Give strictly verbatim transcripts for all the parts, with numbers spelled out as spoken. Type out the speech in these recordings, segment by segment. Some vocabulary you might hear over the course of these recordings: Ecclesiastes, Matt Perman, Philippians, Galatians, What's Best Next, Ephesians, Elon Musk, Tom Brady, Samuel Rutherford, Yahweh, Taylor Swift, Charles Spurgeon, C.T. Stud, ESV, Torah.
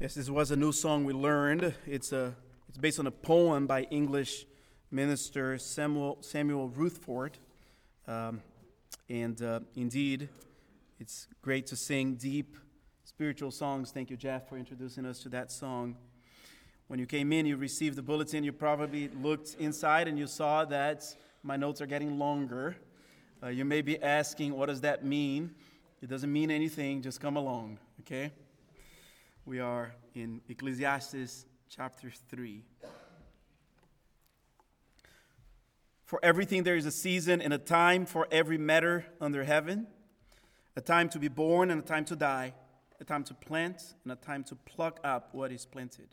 Yes, this was a new song we learned. It's a it's based on a poem by English minister Samuel Samuel Rutherford, um, and uh, indeed, it's great to sing deep spiritual songs. Thank you, Jeff, for introducing us to that song. When you came in, you received the bulletin. You probably looked inside and you saw that my notes are getting longer. Uh, you may be asking, what does that mean? It doesn't mean anything. Just come along, okay? We are in Ecclesiastes chapter three. For everything there is a season and a time for every matter under heaven, a time to be born and a time to die, a time to plant and a time to pluck up what is planted,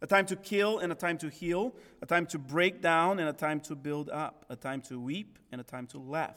a time to kill and a time to heal, a time to break down and a time to build up, a time to weep and a time to laugh,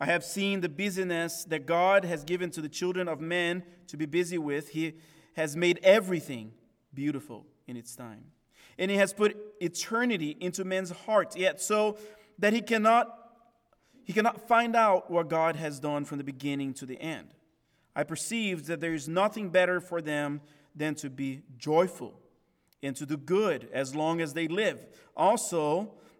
I have seen the busyness that God has given to the children of men to be busy with. He has made everything beautiful in its time. And he has put eternity into men's hearts, yet so that he cannot, he cannot find out what God has done from the beginning to the end. I perceived that there is nothing better for them than to be joyful and to do good as long as they live. Also,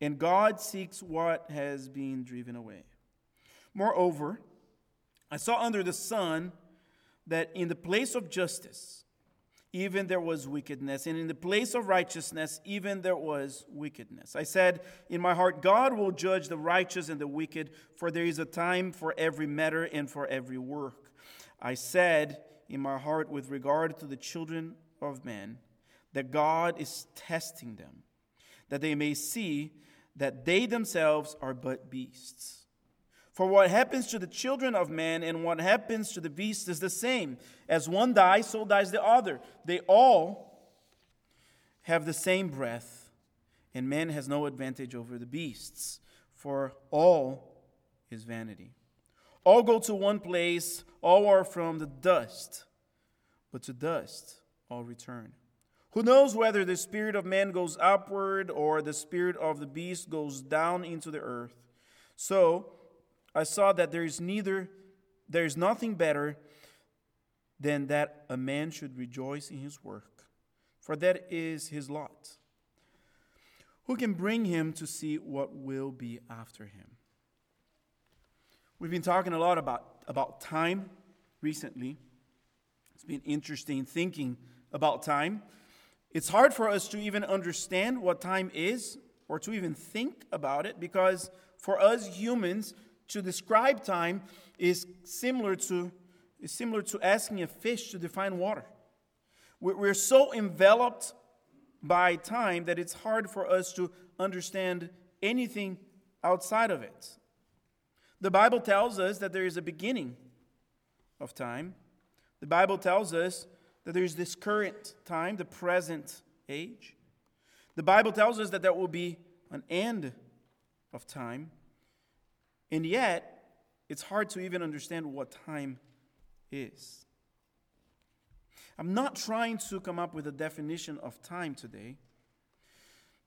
And God seeks what has been driven away. Moreover, I saw under the sun that in the place of justice, even there was wickedness, and in the place of righteousness, even there was wickedness. I said in my heart, God will judge the righteous and the wicked, for there is a time for every matter and for every work. I said in my heart with regard to the children of men that God is testing them, that they may see that they themselves are but beasts. For what happens to the children of men and what happens to the beasts is the same. As one dies, so dies the other. They all have the same breath, and man has no advantage over the beasts, for all is vanity. All go to one place, all are from the dust, but to dust all return. Who knows whether the spirit of man goes upward or the spirit of the beast goes down into the earth? So I saw that there is neither, there is nothing better than that a man should rejoice in his work, for that is his lot. Who can bring him to see what will be after him? We've been talking a lot about, about time recently. It's been interesting thinking about time. It's hard for us to even understand what time is or to even think about it, because for us humans, to describe time is similar to, is similar to asking a fish to define water. We're so enveloped by time that it's hard for us to understand anything outside of it. The Bible tells us that there is a beginning of time. The Bible tells us that there's this current time, the present age. The Bible tells us that there will be an end of time. And yet, it's hard to even understand what time is. I'm not trying to come up with a definition of time today,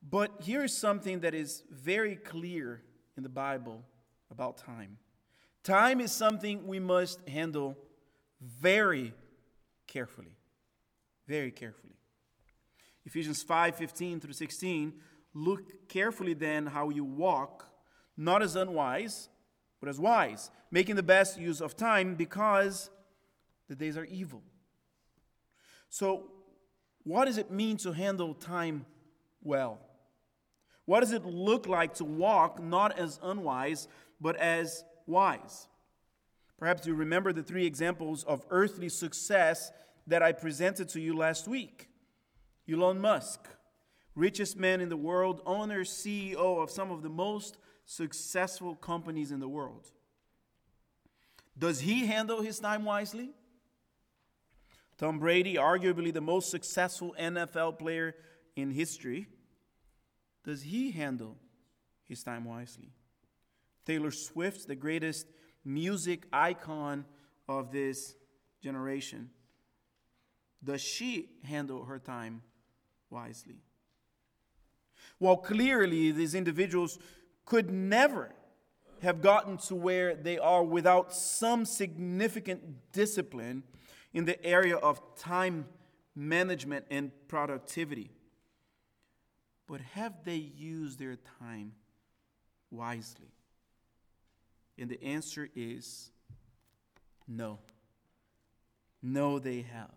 but here is something that is very clear in the Bible about time. Time is something we must handle very carefully. Very carefully. Ephesians five fifteen through sixteen, look carefully then how you walk, not as unwise, but as wise, making the best use of time because the days are evil. So What does it mean to handle time well? What does it look like to walk not as unwise, but as wise? Perhaps you remember the three examples of earthly success that I presented to you last week. Elon Musk, richest man in the world, owner, C E O of some of the most successful companies in the world. Does he handle his time wisely? Tom Brady, arguably the most successful N F L player in history. Does he handle his time wisely? Taylor Swift, the greatest music icon of this generation. Does she handle her time wisely? Well, clearly, these individuals could never have gotten to where they are without some significant discipline in the area of time management and productivity. But have they used their time wisely? And the answer is no. No, they have.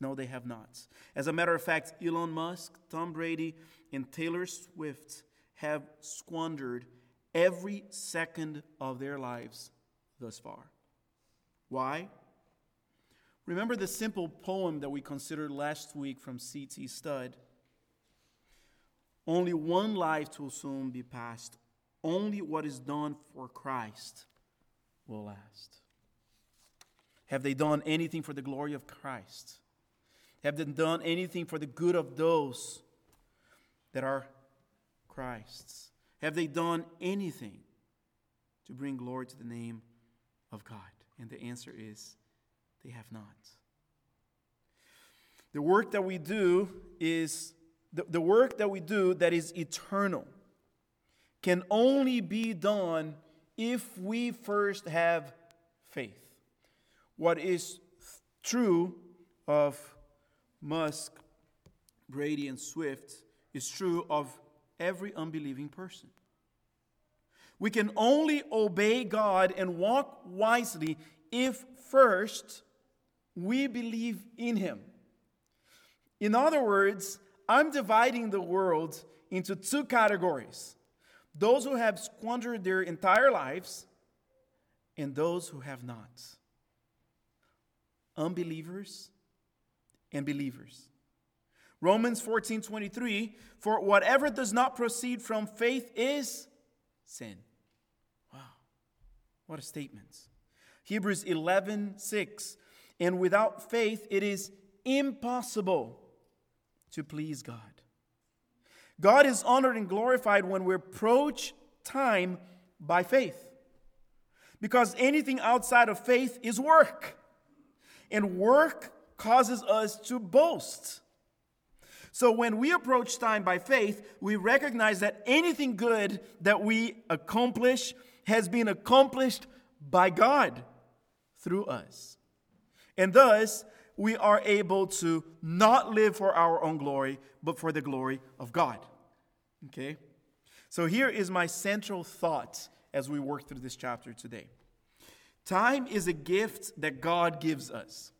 No, they have not. As a matter of fact, Elon Musk, Tom Brady, and Taylor Swift have squandered every second of their lives thus far. Why? Remember the simple poem that we considered last week from C T Stud? Only one life will soon be passed. Only what is done for Christ will last. Have they done anything for the glory of Christ? Have they done anything for the good of those that are Christ's? Have they done anything to bring glory to the name of God? And the answer is they have not. The work that we do is the, the work that we do that is eternal can only be done if we first have faith. What is true of Musk, Brady, and Swift is true of every unbelieving person. We can only obey God and walk wisely if first we believe in Him. In other words, I'm dividing the world into two categories: those who have squandered their entire lives and those who have not. Unbelievers and believers. Romans fourteen twenty-three, for whatever does not proceed from faith is sin. Wow, what a statement. Hebrews eleven six, and without faith it is impossible to please God. God is honored and glorified when we approach time by faith, because anything outside of faith is work, and work causes us to boast. So when we approach time by faith, we recognize that anything good that we accomplish has been accomplished by God through us. And thus, we are able to not live for our own glory, but for the glory of God. Okay? So here is my central thought as we work through this chapter today. Time is a gift that God gives us.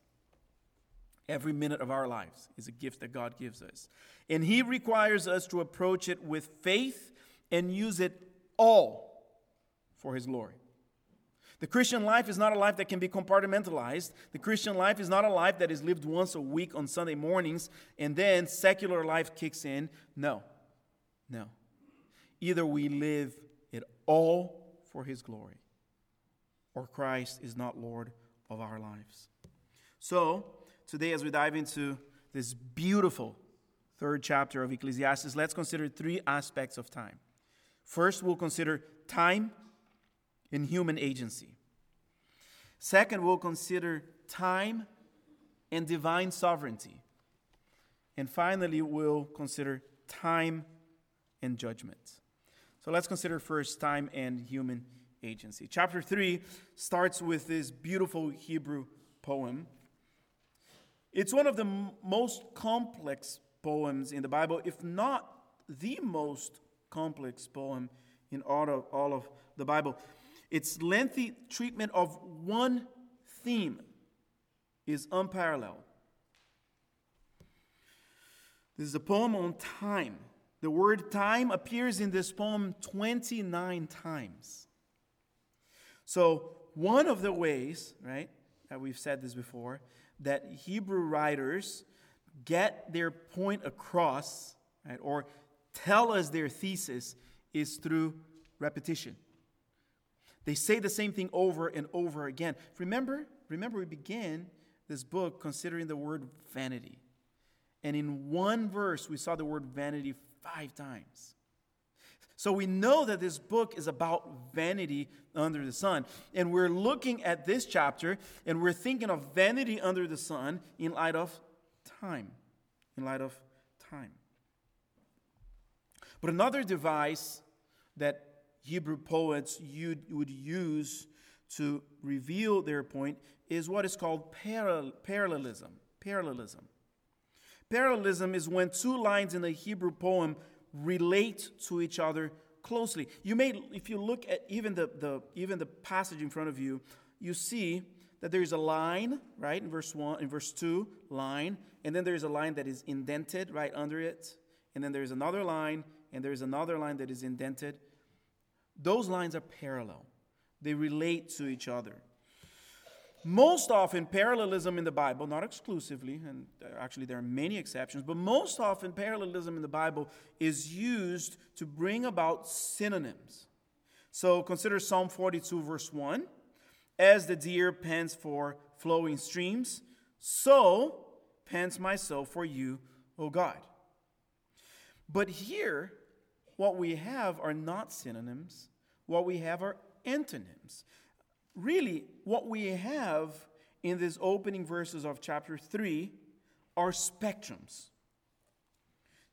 Every minute of our lives is a gift that God gives us. And He requires us to approach it with faith and use it all for His glory. The Christian life is not a life that can be compartmentalized. The Christian life is not a life that is lived once a week on Sunday mornings and then secular life kicks in. No, no. Either we live it all for His glory, or Christ is not Lord of our lives. So, today, as we dive into this beautiful third chapter of Ecclesiastes, let's consider three aspects of time. First, we'll consider time and human agency. Second, we'll consider time and divine sovereignty. And finally, we'll consider time and judgment. So let's consider first time and human agency. Chapter three starts with this beautiful Hebrew poem. It's one of the m- most complex poems in the Bible, if not the most complex poem in all of, all of the Bible. Its lengthy treatment of one theme is unparalleled. This is a poem on time. The word time appears in this poem twenty-nine times. So one of the ways, right, that we've said this before, that Hebrew writers get their point across, right, or tell us their thesis, is through repetition. They say the same thing over and over again. Remember, remember we began this book considering the word vanity. And in one verse, we saw the word vanity five times. So we know that this book is about vanity under the sun. And we're looking at this chapter, and we're thinking of vanity under the sun in light of time. In light of time. But another device that Hebrew poets would use to reveal their point is what is called parallelism. Parallelism. Parallelism is when two lines in a Hebrew poem relate to each other closely. You may, if you look at even the, the even the passage in front of you, you see that there is a line, right, in verse one, in verse two, line, and then there is a line that is indented right under it, and then there is another line, and there is another line that is indented. Those lines are parallel. They relate to each other. Most often, parallelism in the Bible, not exclusively, and actually there are many exceptions, but most often parallelism in the Bible is used to bring about synonyms. So consider Psalm forty-two, verse one. As the deer pants for flowing streams, so pants my soul for you, O God. But here, what we have are not synonyms. What we have are antonyms. Really, what we have in these opening verses of chapter three are spectrums.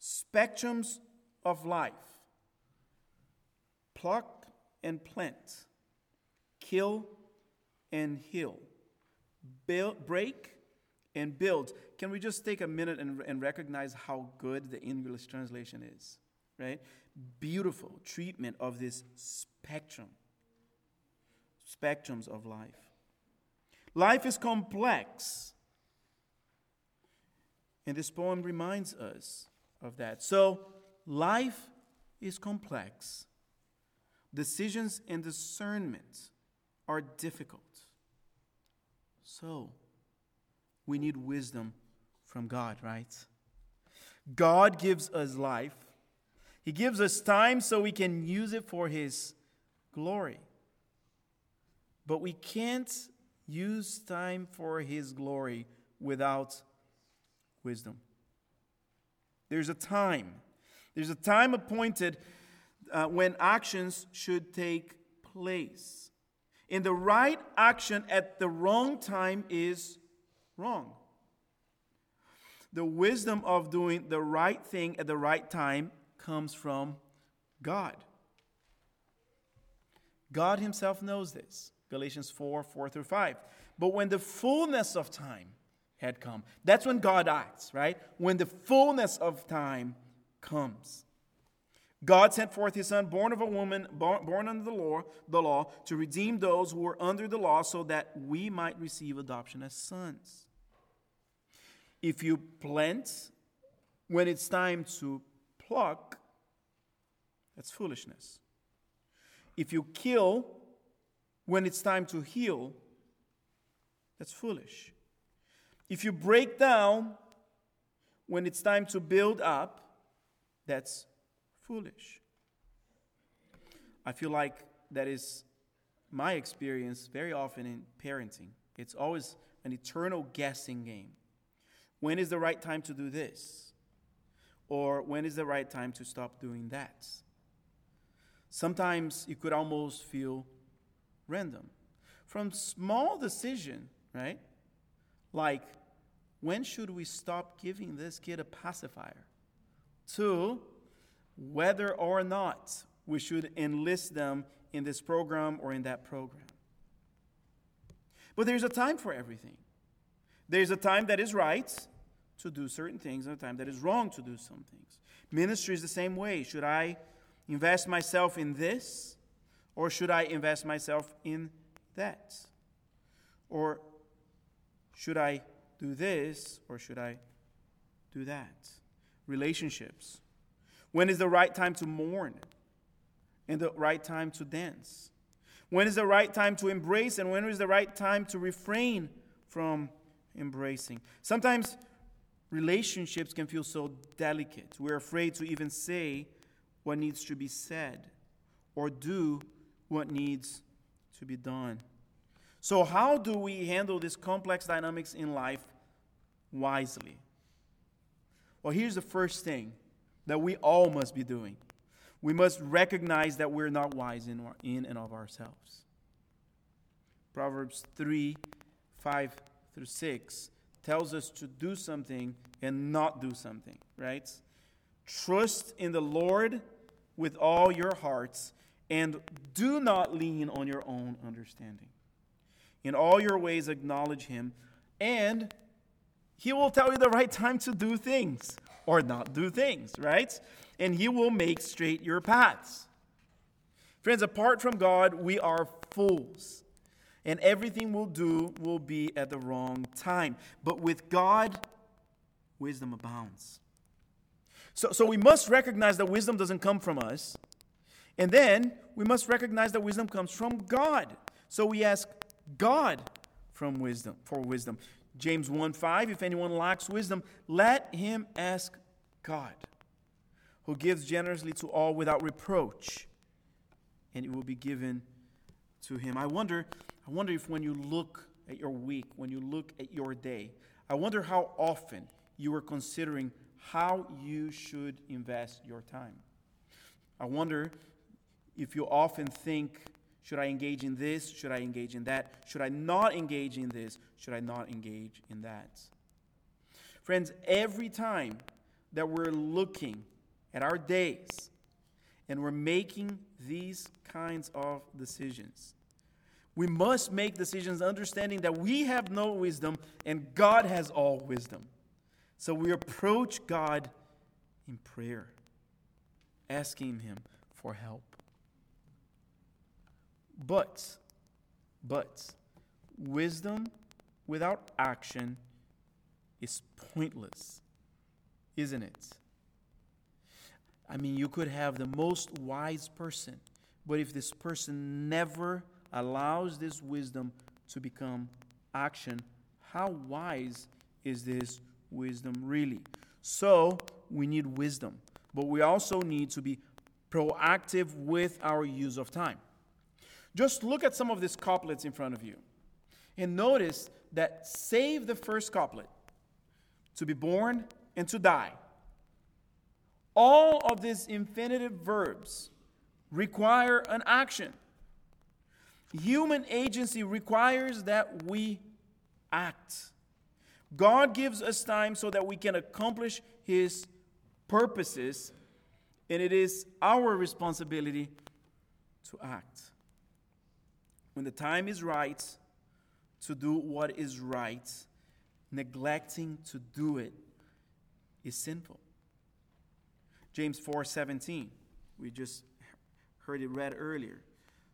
Spectrums of life. Pluck and plant. Kill and heal. Build, break and build. Can we just take a minute and, and recognize how good the English translation is? Right? Beautiful treatment of this spectrum. Spectrums of life. Life is complex. And this poem reminds us of that. So, life is complex. Decisions and discernment are difficult. So, we need wisdom from God, right? God gives us life. He gives us time so we can use it for His glory. But we can't use time for His glory without wisdom. There's a time. There's a time appointed uh, when actions should take place. And the right action at the wrong time is wrong. The wisdom of doing the right thing at the right time comes from God. God Himself knows this. Galatians four, four through five. But when the fullness of time had come, that's when God acts, right? When the fullness of time comes. God sent forth His Son, born of a woman, born under the law, the law, to redeem those who were under the law so that we might receive adoption as sons. If you plant when it's time to pluck, that's foolishness. If you kill when it's time to heal, that's foolish. If you break down when it's time to build up, that's foolish. I feel like that is my experience very often in parenting. It's always an eternal guessing game. When is the right time to do this? Or when is the right time to stop doing that? Sometimes you could almost feel random. From small decision, right? Like, when should we stop giving this kid a pacifier? To whether or not we should enlist them in this program or in that program. But there's a time for everything. There's a time that is right to do certain things and a time that is wrong to do some things. Ministry is the same way. Should I invest myself in this? Or should I invest myself in that? Or should I do this? Or should I do that? relationships? When is the right time to mourn and the right time to dance? When is the right time to embrace and when is the right time to refrain from embracing? Sometimes relationships can feel so delicate. We're afraid to even say what needs to be said or do what needs to be done. So how do we handle these complex dynamics in life wisely? Well, here's the first thing that we all must be doing. We must recognize that we're not wise in, in and of ourselves. Proverbs three, five through six tells us to do something and not do something, right? Trust in the Lord with all your hearts and do not lean on your own understanding. In all your ways acknowledge him, and he will tell you the right time to do things or not do things, right? And he will make straight your paths. Friends, apart from God, we are fools. And everything we'll do will be at the wrong time. But with God, wisdom abounds. So, so we must recognize that wisdom doesn't come from us. And then we must recognize that wisdom comes from God. So we ask God from wisdom for wisdom. James one five, if anyone lacks wisdom, let him ask God, who gives generously to all without reproach, and it will be given to him. I wonder, I wonder if when you look at your week, when you look at your day, I wonder how often you are considering how you should invest your time. I wonder if you often think, should I engage in this? Should I engage in that? Should I not engage in this? Should I not engage in that? Friends, every time that we're looking at our days and we're making these kinds of decisions, we must make decisions understanding that we have no wisdom and God has all wisdom. So we approach God in prayer, asking him for help. But, but, wisdom without action is pointless, isn't it? I mean, you could have the most wise person, but if this person never allows this wisdom to become action, how wise is this wisdom really? So, we need wisdom, but we also need to be proactive with our use of time. Just look at some of these couplets in front of you and notice that save the first couplet, to be born and to die. All of these infinitive verbs require an action. Human agency requires that we act. God gives us time so that we can accomplish his purposes, and it is our responsibility to act. When the time is right, to do what is right, neglecting to do it is sinful. James four seventeen, we just heard it read earlier.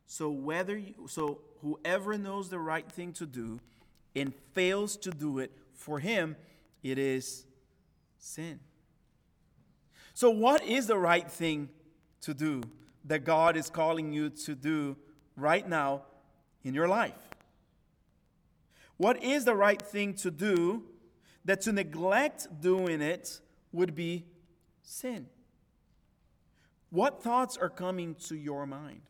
So whether you, so whoever knows the right thing to do and fails to do it, for him it is sin. So what is the right thing to do that God is calling you to do right now in your life? What is the right thing to do that to neglect doing it would be sin? What thoughts are coming to your mind?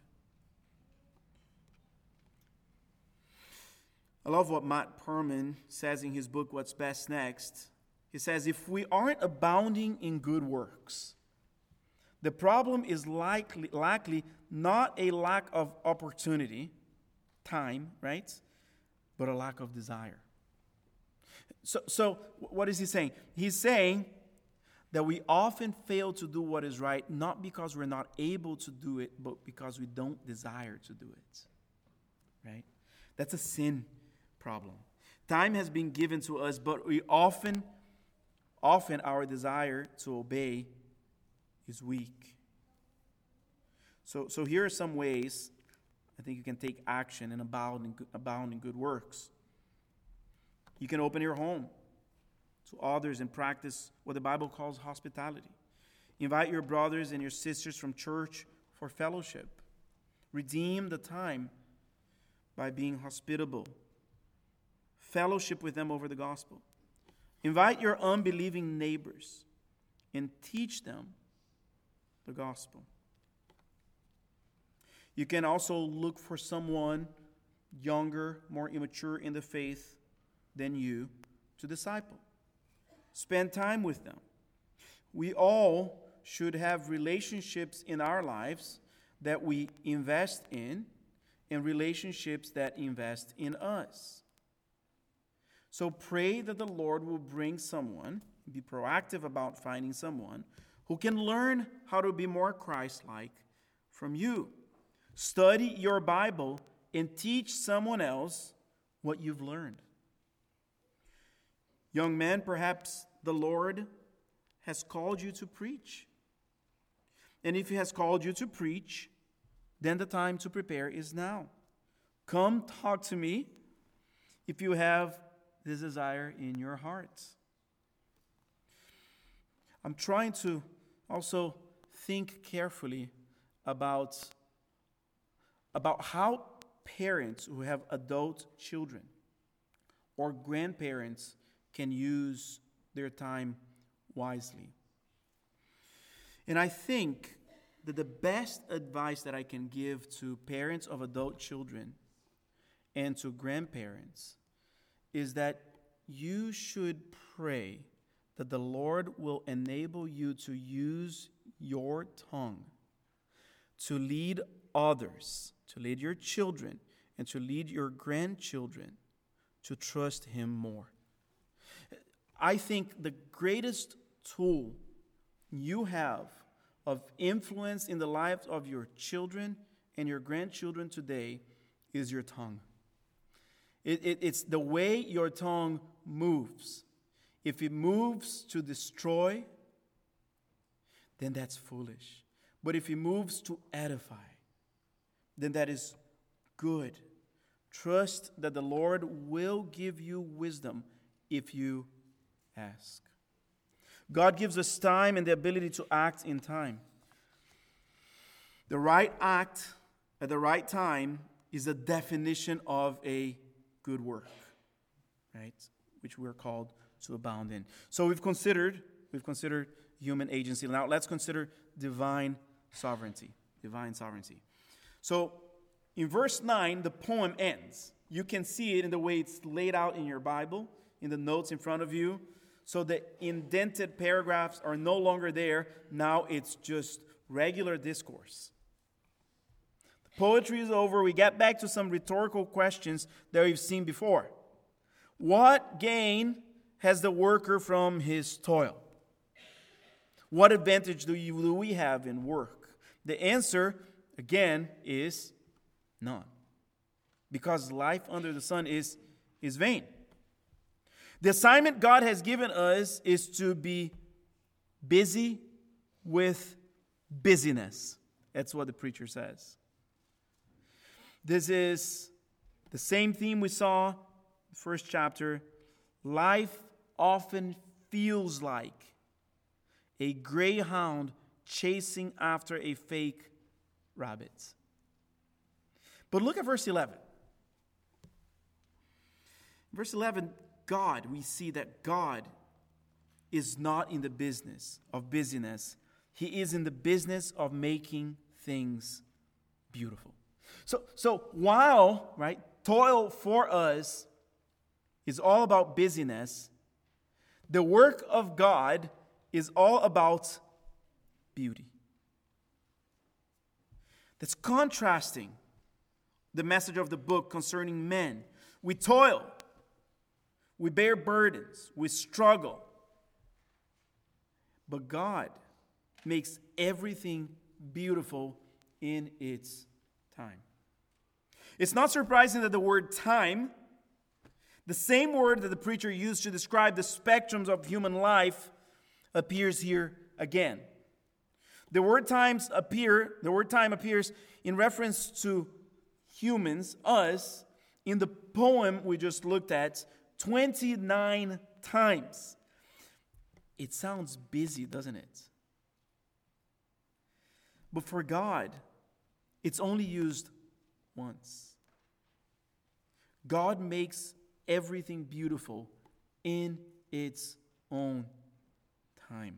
I love what Matt Perman says in his book, What's Best Next. He says, if we aren't abounding in good works, the problem is likely, likely not a lack of opportunity, time, right? But a lack of desire. So, so what is he saying? He's saying that we often fail to do what is right, not because we're not able to do it, but because we don't desire to do it, right? That's a sin problem. Time has been given to us, but we often, often our desire to obey is weak. So, so here are some ways I think you can take action and abound in, abound in good works. You can open your home to others and practice what the Bible calls hospitality. Invite your brothers and your sisters from church for fellowship. Redeem the time by being hospitable. Fellowship with them over the gospel. Invite your unbelieving neighbors and teach them the gospel. You can also look for someone younger, more immature in the faith than you to disciple. Spend time with them. We all should have relationships in our lives that we invest in and relationships that invest in us. So pray that the Lord will bring someone, be proactive about finding someone, who can learn how to be more Christ-like from you. Study your Bible and teach someone else what you've learned. Young man, perhaps the Lord has called you to preach. And if he has called you to preach, then the time to prepare is now. Come talk to me if you have this desire in your hearts. I'm trying to also think carefully about, about how parents who have adult children or grandparents can use their time wisely. And I think that the best advice that I can give to parents of adult children and to grandparents is that you should pray that the Lord will enable you to use your tongue to lead others, to lead your children, and to lead your grandchildren to trust Him more. I think the greatest tool you have of influence in the lives of your children and your grandchildren today is your tongue. It, it, it's the way your tongue moves. If it moves to destroy, then that's foolish. But if it moves to edify, then that is good. Trust that the Lord will give you wisdom if you ask. God gives us time and the ability to act in time. The right act at the right time is the definition of a good work, right? Which we're called to abound in. So we've considered, we've considered human agency. Now let's consider divine sovereignty. Divine sovereignty. So in verse nine, the poem ends. You can see it in the way it's laid out in your Bible, in the notes in front of you. So the indented paragraphs are no longer there. Now it's just regular discourse. The poetry is over. We get back to some rhetorical questions that we've seen before. What gain has the worker from his toil? What advantage do, you, do we have in work? The answer, again, is none. Because life under the sun is, is vain. The assignment God has given us is to be busy with busyness. That's what the preacher says. This is the same theme we saw in the first chapter. Life often feels like a greyhound chasing after a fake rabbit. But look at verse eleven. Verse eleven, God, we see that God is not in the business of busyness. He is in the business of making things beautiful. So, so while, right, toil for us is all about busyness, the work of God is all about beauty. That's contrasting the message of the book concerning men. We toil. We bear burdens. We struggle. But God makes everything beautiful in its time. It's not surprising that the word time, the same word that the preacher used to describe the spectrums of human life, appears here again. The word times appear, the word time appears in reference to humans, us, in the poem we just looked at, twenty-nine times. It sounds busy, doesn't it? But for God, it's only used once. God makes everything beautiful in its own time.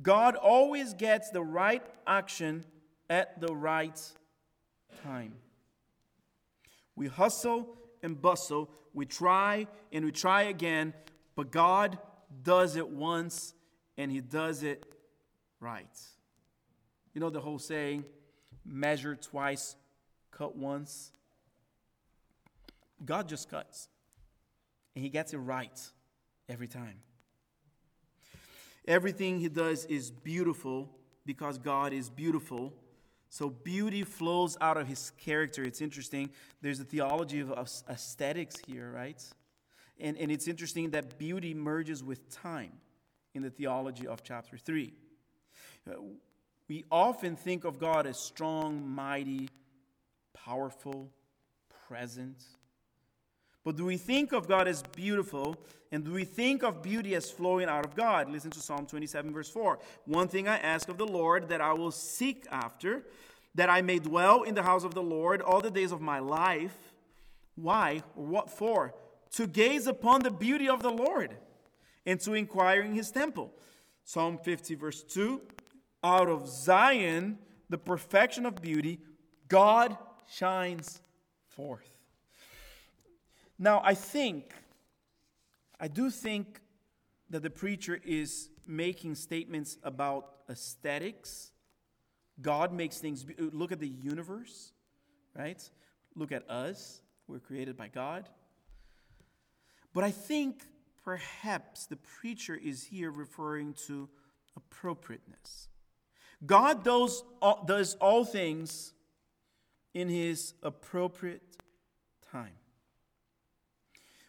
God always gets the right action at the right time. We hustle and bustle, we try and we try again, but God does it once and He does it right. You know the whole saying, measure twice, cut once? God just cuts, and He gets it right every time. Everything He does is beautiful because God is beautiful. So beauty flows out of His character. It's interesting. There's a theology of aesthetics here, right? And, and it's interesting that beauty merges with time in the theology of chapter three. We often think of God as strong, mighty, powerful, present. But do we think of God as beautiful, and do we think of beauty as flowing out of God? Listen to Psalm twenty-seven, verse four. One thing I ask of the Lord that I will seek after, that I may dwell in the house of the Lord all the days of my life. Why? Or what for? To gaze upon the beauty of the Lord and to inquire in His temple. Psalm fifty, verse two. Out of Zion, the perfection of beauty, God shines forth. Now, I think, I do think that the preacher is making statements about aesthetics. God makes things, be- look at the universe, right? Look at us, we're created by God. But I think perhaps the preacher is here referring to appropriateness. God does all, does all things in His appropriate time.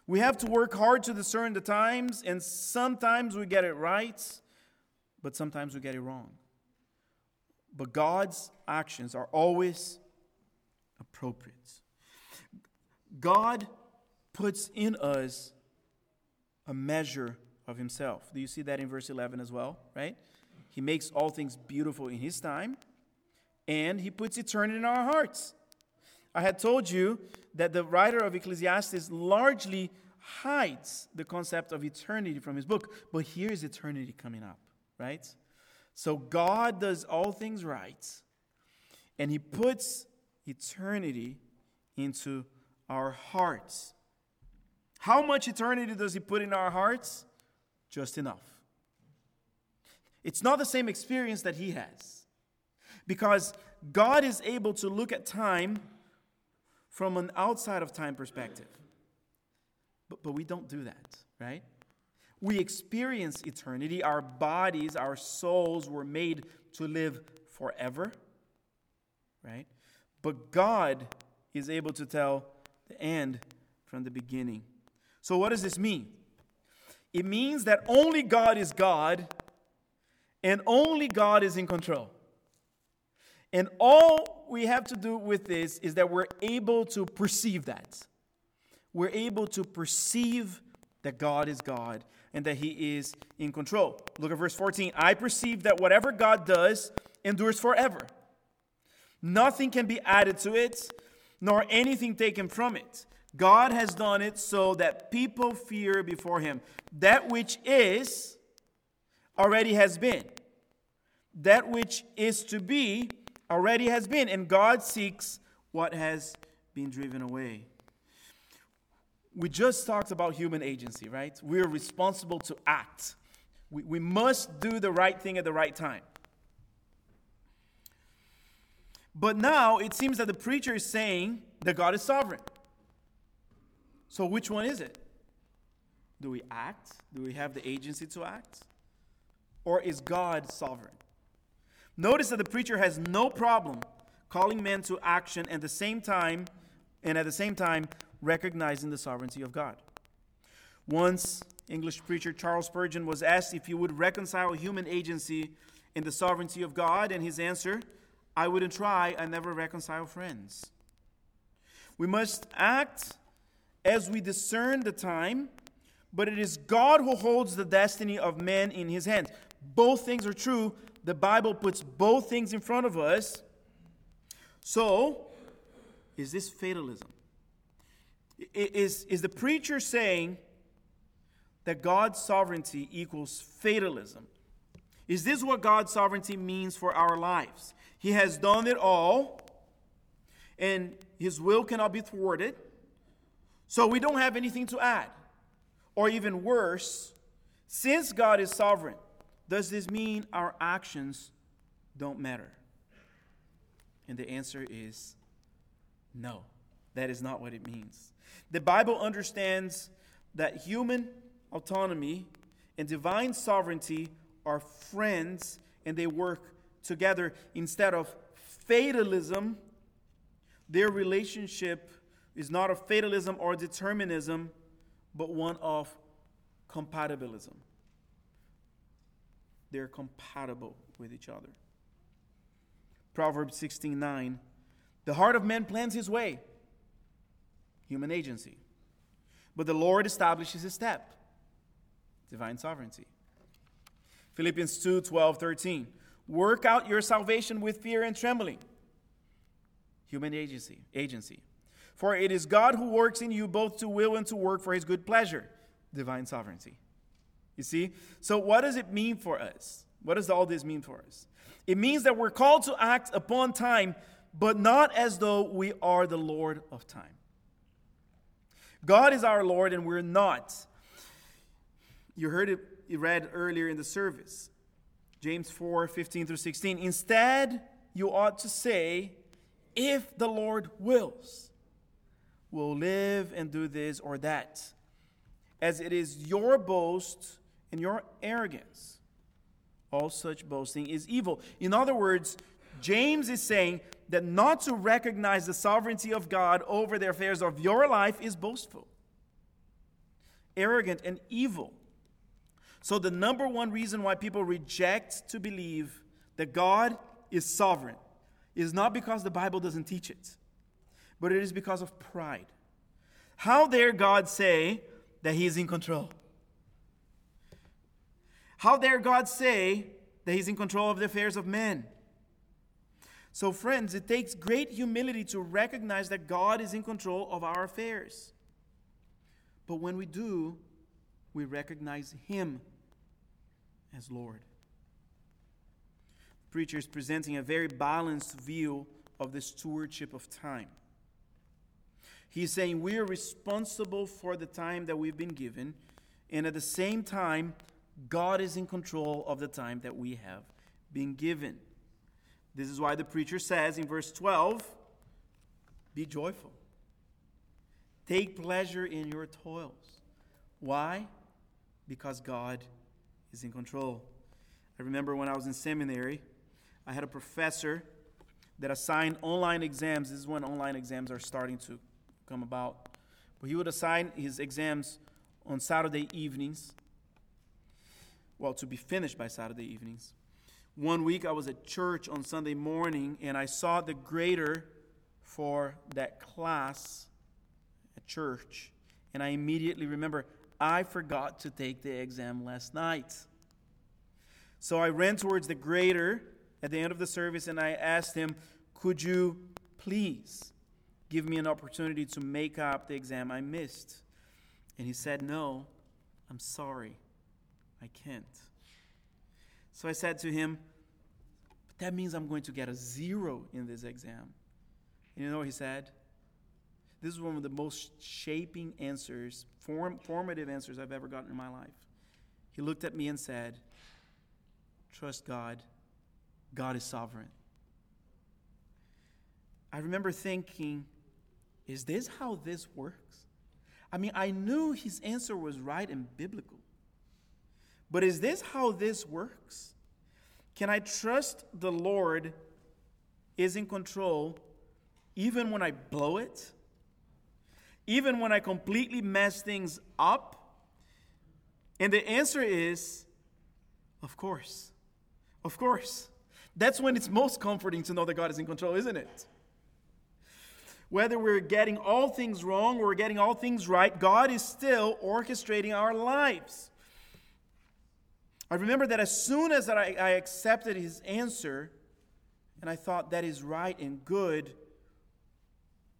We have to work hard to discern the times, and sometimes we get it right, but sometimes we get it wrong. But God's actions are always appropriate. God puts in us a measure of Himself. Do you see that in verse eleven as well, right? He makes all things beautiful in His time, and He puts eternity in our hearts. I had told you that the writer of Ecclesiastes largely hides the concept of eternity from his book, but here is eternity coming up, right? So God does all things right, and He puts eternity into our hearts. How much eternity does He put in our hearts? Just enough. It's not the same experience that He has, because God is able to look at time from an outside of time perspective. But, but we don't do that, right? We experience eternity. Our bodies, our souls were made to live forever, right? But God is able to tell the end from the beginning. So what does this mean? It means that only God is God, and only God is in control. And all we have to do with this is that we're able to perceive that. We're able to perceive that God is God and that He is in control. Look at verse fourteen. I perceive that whatever God does endures forever. Nothing can be added to it, nor anything taken from it. God has done it so that people fear before Him. That which is already has been. That which is to be already has been, and God seeks what has been driven away. We just talked about human agency, right? We're responsible to act. We, we must do the right thing at the right time. But now it seems that the preacher is saying that God is sovereign. So which one is it? Do we act? Do we have the agency to act? Or is God sovereign? Notice that the preacher has no problem calling men to action at the same time, and at the same time recognizing the sovereignty of God. Once English preacher Charles Spurgeon was asked if he would reconcile human agency and the sovereignty of God, and his answer, I wouldn't try, I never reconcile friends. We must act as we discern the time, but it is God who holds the destiny of men in his hands. Both things are true. The Bible puts both things in front of us. So, is this fatalism? Is, is the preacher saying that God's sovereignty equals fatalism? Is this what God's sovereignty means for our lives? He has done it all, and his will cannot be thwarted, so we don't have anything to add. Or even worse, since God is sovereign, does this mean our actions don't matter? And the answer is no. That is not what it means. The Bible understands that human autonomy and divine sovereignty are friends, and they work together. Instead of fatalism, their relationship is not of fatalism or determinism, but one of compatibilism. They're compatible with each other. Proverbs sixteen nine, the heart of man plans his way, human agency, but the Lord establishes his step, divine sovereignty. Philippians two twelve thirteen, work out your salvation with fear and trembling, human agency, agency. For it is God who works in you both to will and to work for his good pleasure, divine sovereignty. You see? So what does it mean for us? What does all this mean for us? It means that we're called to act upon time, but not as though we are the Lord of time. God is our Lord and we're not. You heard it, it read earlier in the service. James four fifteen through sixteen. Instead, you ought to say, if the Lord wills, we'll live and do this or that, as it is your boast and your arrogance. All such boasting is evil. In other words, James is saying that not to recognize the sovereignty of God over the affairs of your life is boastful, arrogant, and evil. So the number one reason why people reject to believe that God is sovereign is not because the Bible doesn't teach it, but it is because of pride. How dare God say that he is in control? How dare God say that he's in control of the affairs of men? So friends, it takes great humility to recognize that God is in control of our affairs. But when we do, we recognize him as Lord. The preacher is presenting a very balanced view of the stewardship of time. He's saying we are responsible for the time that we've been given, and at the same time, God is in control of the time that we have been given. This is why the preacher says in verse twelve, be joyful. Take pleasure in your toils. Why? Because God is in control. I remember when I was in seminary, I had a professor that assigned online exams. This is when online exams are starting to come about. But he would assign his exams on Saturday evenings. Well, to be finished by Saturday evenings. One week I was at church on Sunday morning and I saw the grader for that class at church. And I immediately remember, I forgot to take the exam last night. So I ran towards the grader at the end of the service and I asked him, could you please give me an opportunity to make up the exam I missed? And he said, no, I'm sorry, I can't. So I said to him, but that means I'm going to get a zero in this exam. And you know what he said? This is one of the most shaping answers, form, formative answers I've ever gotten in my life. He looked at me and said, trust God, God is sovereign. I remember thinking, is this how this works? I mean, I knew his answer was right and biblical. But is this how this works? Can I trust the Lord is in control even when I blow it? Even when I completely mess things up? And the answer is, of course. Of course. That's when it's most comforting to know that God is in control, isn't it? Whether we're getting all things wrong or we're getting all things right, God is still orchestrating our lives. I remember that as soon as I, I accepted his answer, and I thought that is right and good,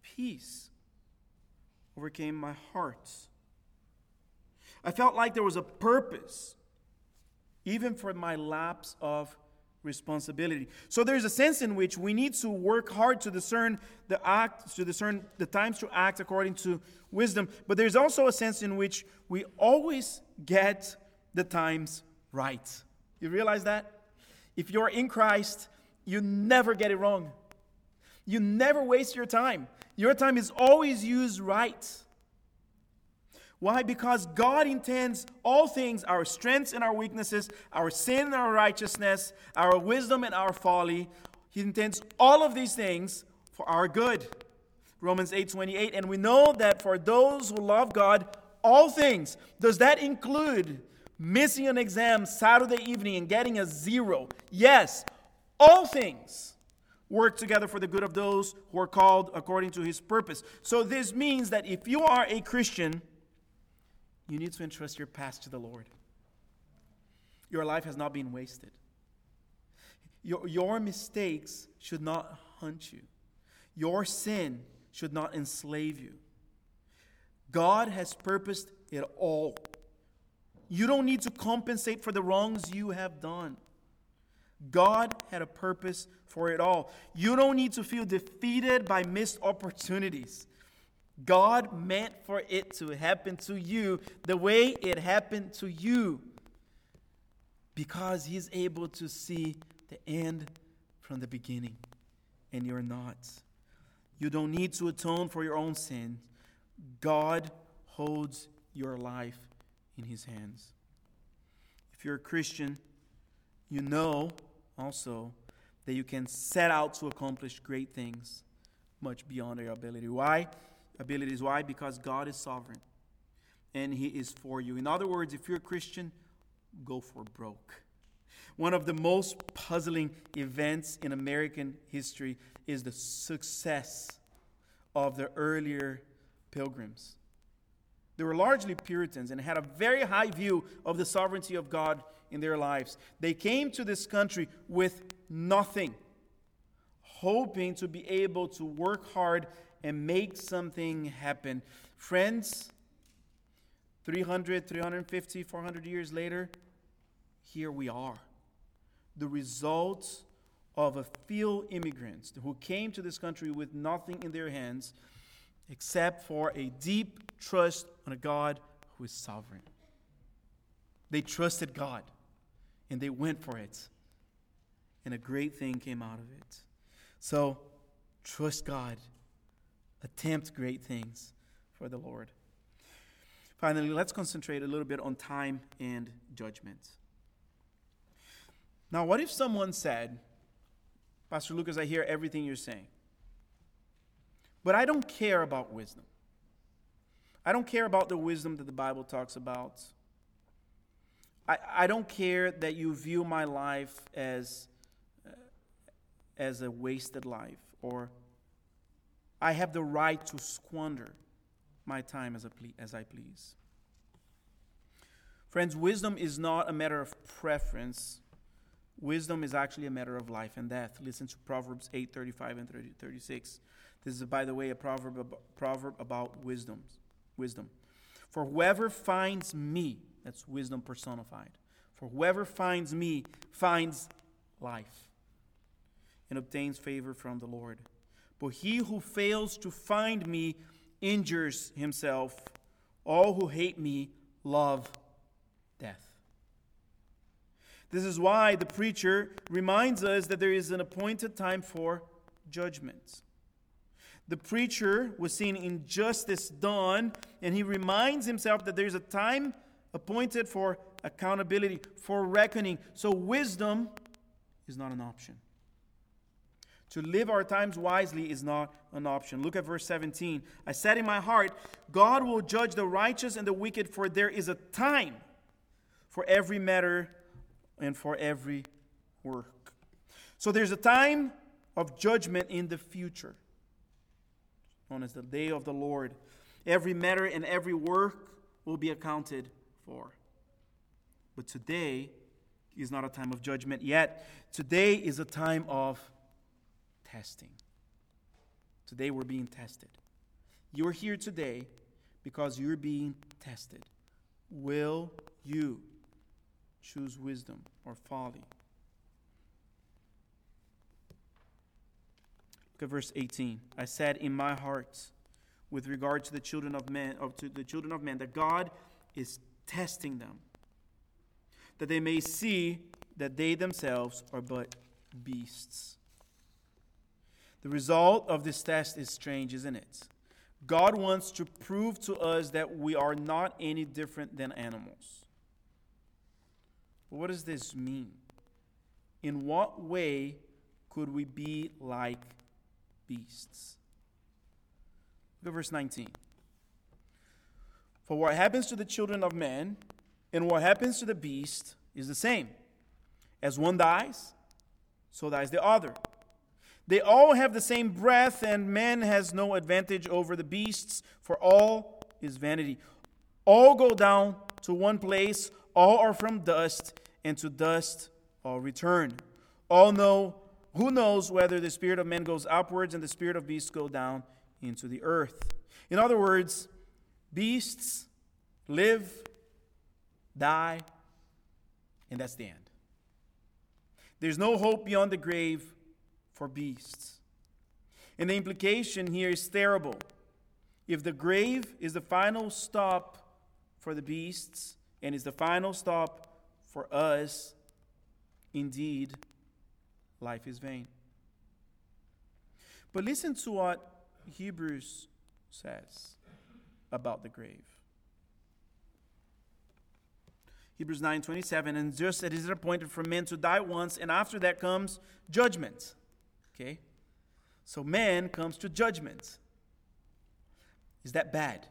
peace overcame my heart. I felt like there was a purpose, even for my lapse of responsibility. So there's a sense in which we need to work hard to discern the act, to discern the times to act according to wisdom. But there's also a sense in which we always get the times right. You realize that? If you're in Christ, you never get it wrong. You never waste your time. Your time is always used right. Why? Because God intends all things, our strengths and our weaknesses, our sin and our righteousness, our wisdom and our folly. He intends all of these things for our good. Romans eight twenty-eight, and we know that for those who love God, all things. Does that include missing an exam Saturday evening and getting a zero? Yes, all things work together for the good of those who are called according to his purpose. So this means that if you are a Christian, you need to entrust your past to the Lord. Your life has not been wasted. Your, your mistakes should not haunt you. Your sin should not enslave you. God has purposed it all. You don't need to compensate for the wrongs you have done. God had a purpose for it all. You don't need to feel defeated by missed opportunities. God meant for it to happen to you the way it happened to you, because he's able to see the end from the beginning, and you're not. You don't need to atone for your own sin. God holds your life in his hands. If you're a Christian, you know also that you can set out to accomplish great things much beyond your ability. Why? Abilities. Why? Because God is sovereign and he is for you. In other words, if you're a Christian, go for broke. One of the most puzzling events in American history is the success of the earlier pilgrims. They were largely Puritans and had a very high view of the sovereignty of God in their lives. They came to this country with nothing, hoping to be able to work hard and make something happen. Friends, three hundred, three fifty, four hundred years later, here we are. The results of a few immigrants who came to this country with nothing in their hands except for a deep trust on a God who is sovereign. They trusted God, and they went for it. And a great thing came out of it. So, trust God. Attempt great things for the Lord. Finally, let's concentrate a little bit on time and judgment. Now, what if someone said, Pastor Lucas, I hear everything you're saying, but I don't care about wisdom. I don't care about the wisdom that the Bible talks about. I, I don't care that you view my life as, uh, as a wasted life, or I have the right to squander my time as, a ple- as I please. Friends, wisdom is not a matter of preference. Wisdom is actually a matter of life and death. Listen to Proverbs eight thirty-five and thirty-six. This is, by the way, a proverb, a proverb about wisdom. Wisdom. For whoever finds me, that's wisdom personified. For whoever finds me finds life and obtains favor from the Lord. But he who fails to find me injures himself. All who hate me love death. This is why the preacher reminds us that there is an appointed time for judgment. The preacher was seeing injustice done, and he reminds himself that there is a time appointed for accountability, for reckoning. So wisdom is not an option. To live our times wisely is not an option. Look at verse seventeen. I said in my heart, God will judge the righteous and the wicked, for there is a time for every matter and for every work. So there's a time of judgment in the future. known as the day of the Lord. Every matter and every work will be accounted for. But today is not a time of judgment yet. Today is a time of testing. Today we're being tested. You're here today because you're being tested. Will you choose wisdom or folly? Look at verse eighteen. I said in my heart, with regard to the children of men, or to the children of men, that God is testing them, that they may see that they themselves are but beasts. The result of this test is strange, isn't it? God wants to prove to us that we are not any different than animals. But what does this mean? In what way could we be like beasts? Look at verse nineteen. For what happens to the children of men and what happens to the beast is the same. As one dies, so dies the other. They all have the same breath, and man has no advantage over the beasts, for all is vanity. All go down to one place, all are from dust, and to dust all return. All know, who knows whether the spirit of man goes upwards and the spirit of beasts go down into the earth. In other words, beasts live, die, and that's the end. There's no hope beyond the grave for beasts. And the implication here is terrible. If the grave is the final stop for the beasts and is the final stop for us, indeed, life is vain. But listen to what Hebrews says about the grave. Hebrews nine twenty-seven, and just it is appointed for men to die once, and after that comes judgment. Okay? So man comes to judgment. Is that bad?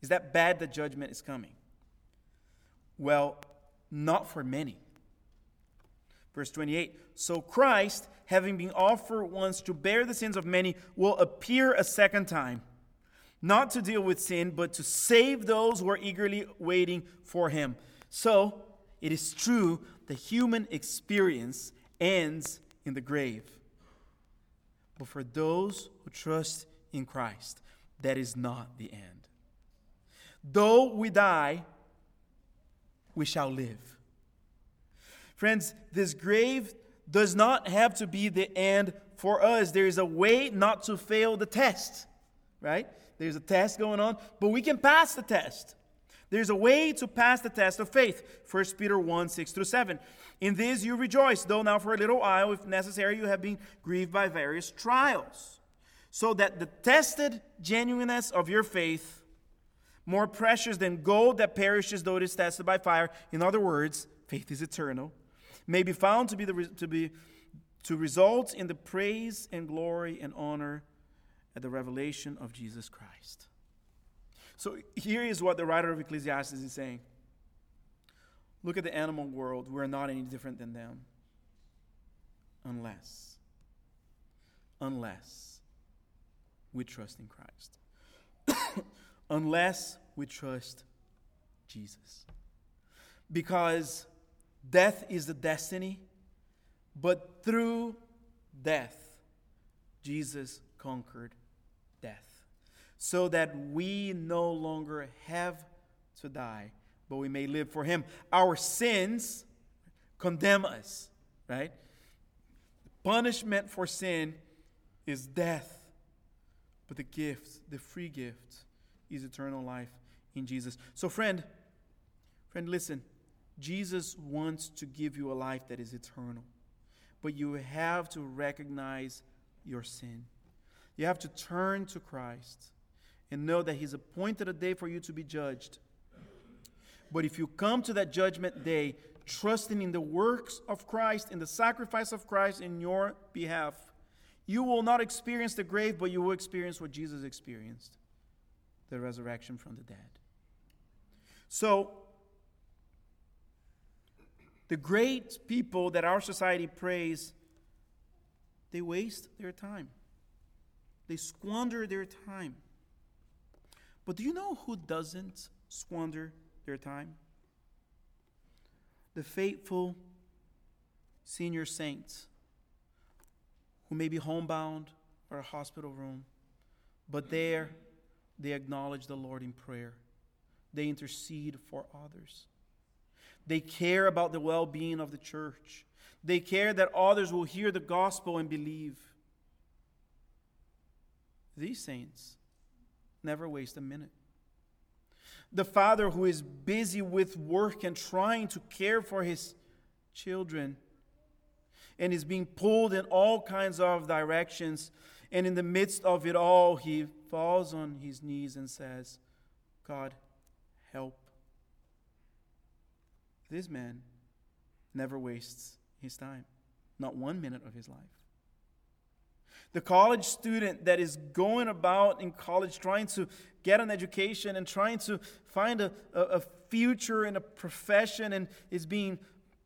Is that bad that judgment is coming? Well, not for many. Verse twenty-eight, so Christ, having been offered once to bear the sins of many, will appear a second time, not to deal with sin, but to save those who are eagerly waiting for him. So it is true, the human experience ends in the grave. But for those who trust in Christ, that is not the end. Though we die, we shall live. Friends, this grave does not have to be the end for us. There is a way not to fail the test, right? There's a test going on, but we can pass the test. There's a way to pass the test of faith. First Peter one, six through seven. In this you rejoice, though now for a little while, if necessary, you have been grieved by various trials, so that the tested genuineness of your faith, more precious than gold that perishes though it is tested by fire, in other words, faith is eternal, may be found to be the to be to result in the praise and glory and honor at the revelation of Jesus Christ. So here is what the writer of Ecclesiastes is saying. Look at the animal world. We're not any different than them. Unless, unless we trust in Christ. Unless we trust Jesus. Because death is the destiny, but through death, Jesus conquered death, so that we no longer have to die, but we may live for him. Our sins condemn us, right? The punishment for sin is death, but the gift, the free gift, is eternal life in Jesus. So friend, friend, listen. Jesus wants to give you a life that is eternal, but you have to recognize your sin. You have to turn to Christ and know that he's appointed a day for you to be judged. But if you come to that judgment day trusting in the works of Christ, in the sacrifice of Christ in your behalf, you will not experience the grave, but you will experience what Jesus experienced, the resurrection from the dead. So, the great people that our society praise, they waste their time. They squander their time. But do you know who doesn't squander their time? The faithful senior saints who may be homebound or a hospital room, but there they acknowledge the Lord in prayer. They intercede for others. They care about the well-being of the church. They care that others will hear the gospel and believe. These saints never waste a minute. The father who is busy with work and trying to care for his children and is being pulled in all kinds of directions, and in the midst of it all, he falls on his knees and says, God, help. This man never wastes his time, not one minute of his life. The college student that is going about in college trying to get an education and trying to find a, a, a future in a profession and is being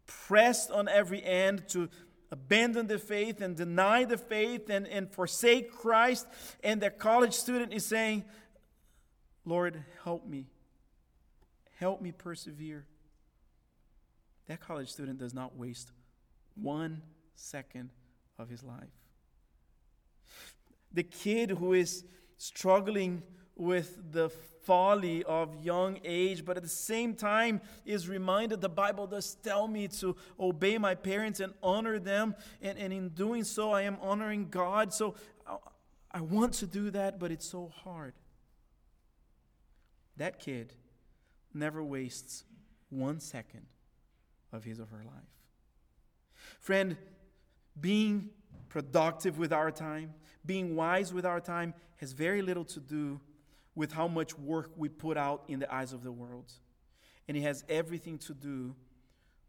pressed on every end to abandon the faith and deny the faith and, and forsake Christ. And that college student is saying, Lord, help me. Help me persevere. That college student does not waste one second of his life. The kid who is struggling with the folly of young age, but at the same time is reminded the Bible does tell me to obey my parents and honor them, and, and in doing so I am honoring God, so I, I want to do that, but it's so hard. That kid never wastes one second of his or her life. Friend, being productive with our time, being wise with our time, has very little to do with how much work we put out in the eyes of the world. And it has everything to do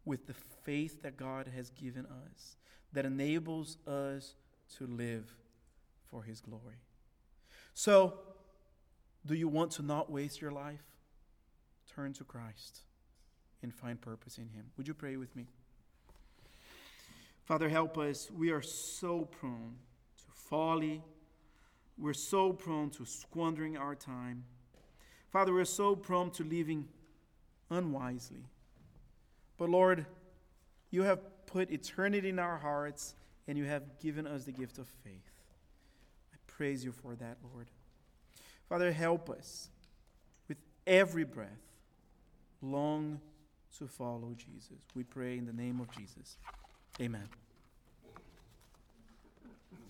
with the faith that God has given us, that enables us to live for His glory. So, do you want to not waste your life? Turn to Christ and find purpose in Him. Would you pray with me? Father, help us. We are so prone to folly. We're so prone to squandering our time. Father, we're so prone to living unwisely. But Lord, you have put eternity in our hearts, and you have given us the gift of faith. I praise you for that, Lord. Father, help us with every breath long to follow Jesus. We pray in the name of Jesus. Amen.